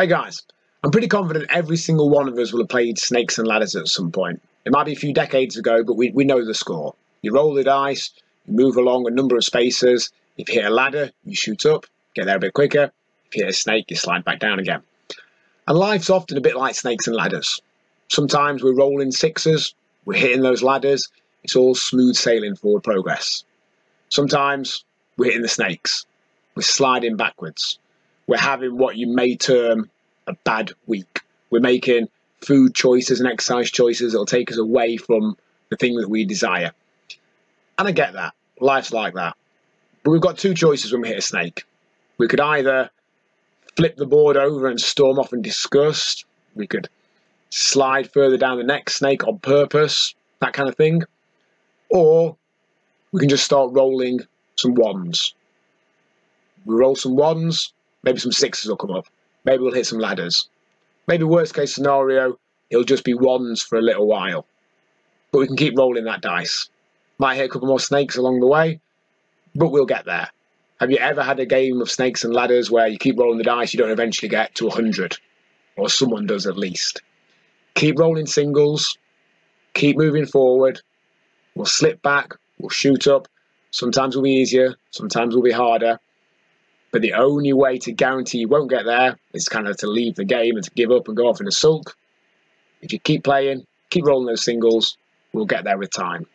Hey guys, I'm pretty confident every single one of us will have played Snakes and Ladders at some point. It might be a few decades ago, but we know the score. You roll the dice, you move along a number of spaces. If you hit a ladder, you shoot up, get there a bit quicker. If you hit a snake, you slide back down again. And life's often a bit like Snakes and Ladders. Sometimes we're rolling sixes, we're hitting those ladders. It's all smooth sailing forward progress. Sometimes we're hitting the snakes. We're sliding backwards. We're having what you may term a bad week. We're making food choices and exercise choices that will take us away from the thing that we desire. And I get that. Life's like that. But we've got two choices when we hit a snake. We could either flip the board over and storm off in disgust. We could slide further down the next snake on purpose, that kind of thing. Or we can just start rolling some ones. We roll some ones, maybe some sixes will come up. Maybe we'll hit some ladders. Maybe worst case scenario, it'll just be ones for a little while. But we can keep rolling that dice. Might hit a couple more snakes along the way, but we'll get there. Have you ever had a game of Snakes and Ladders where you keep rolling the dice, you don't eventually get to 100? Or someone does at least. Keep rolling singles. Keep moving forward. We'll slip back. We'll shoot up. Sometimes it'll be easier. Sometimes it'll be harder. But the only way to guarantee you won't get there is kind of to leave the game and to give up and go off in a sulk. If you keep playing, keep rolling those singles, we'll get there with time.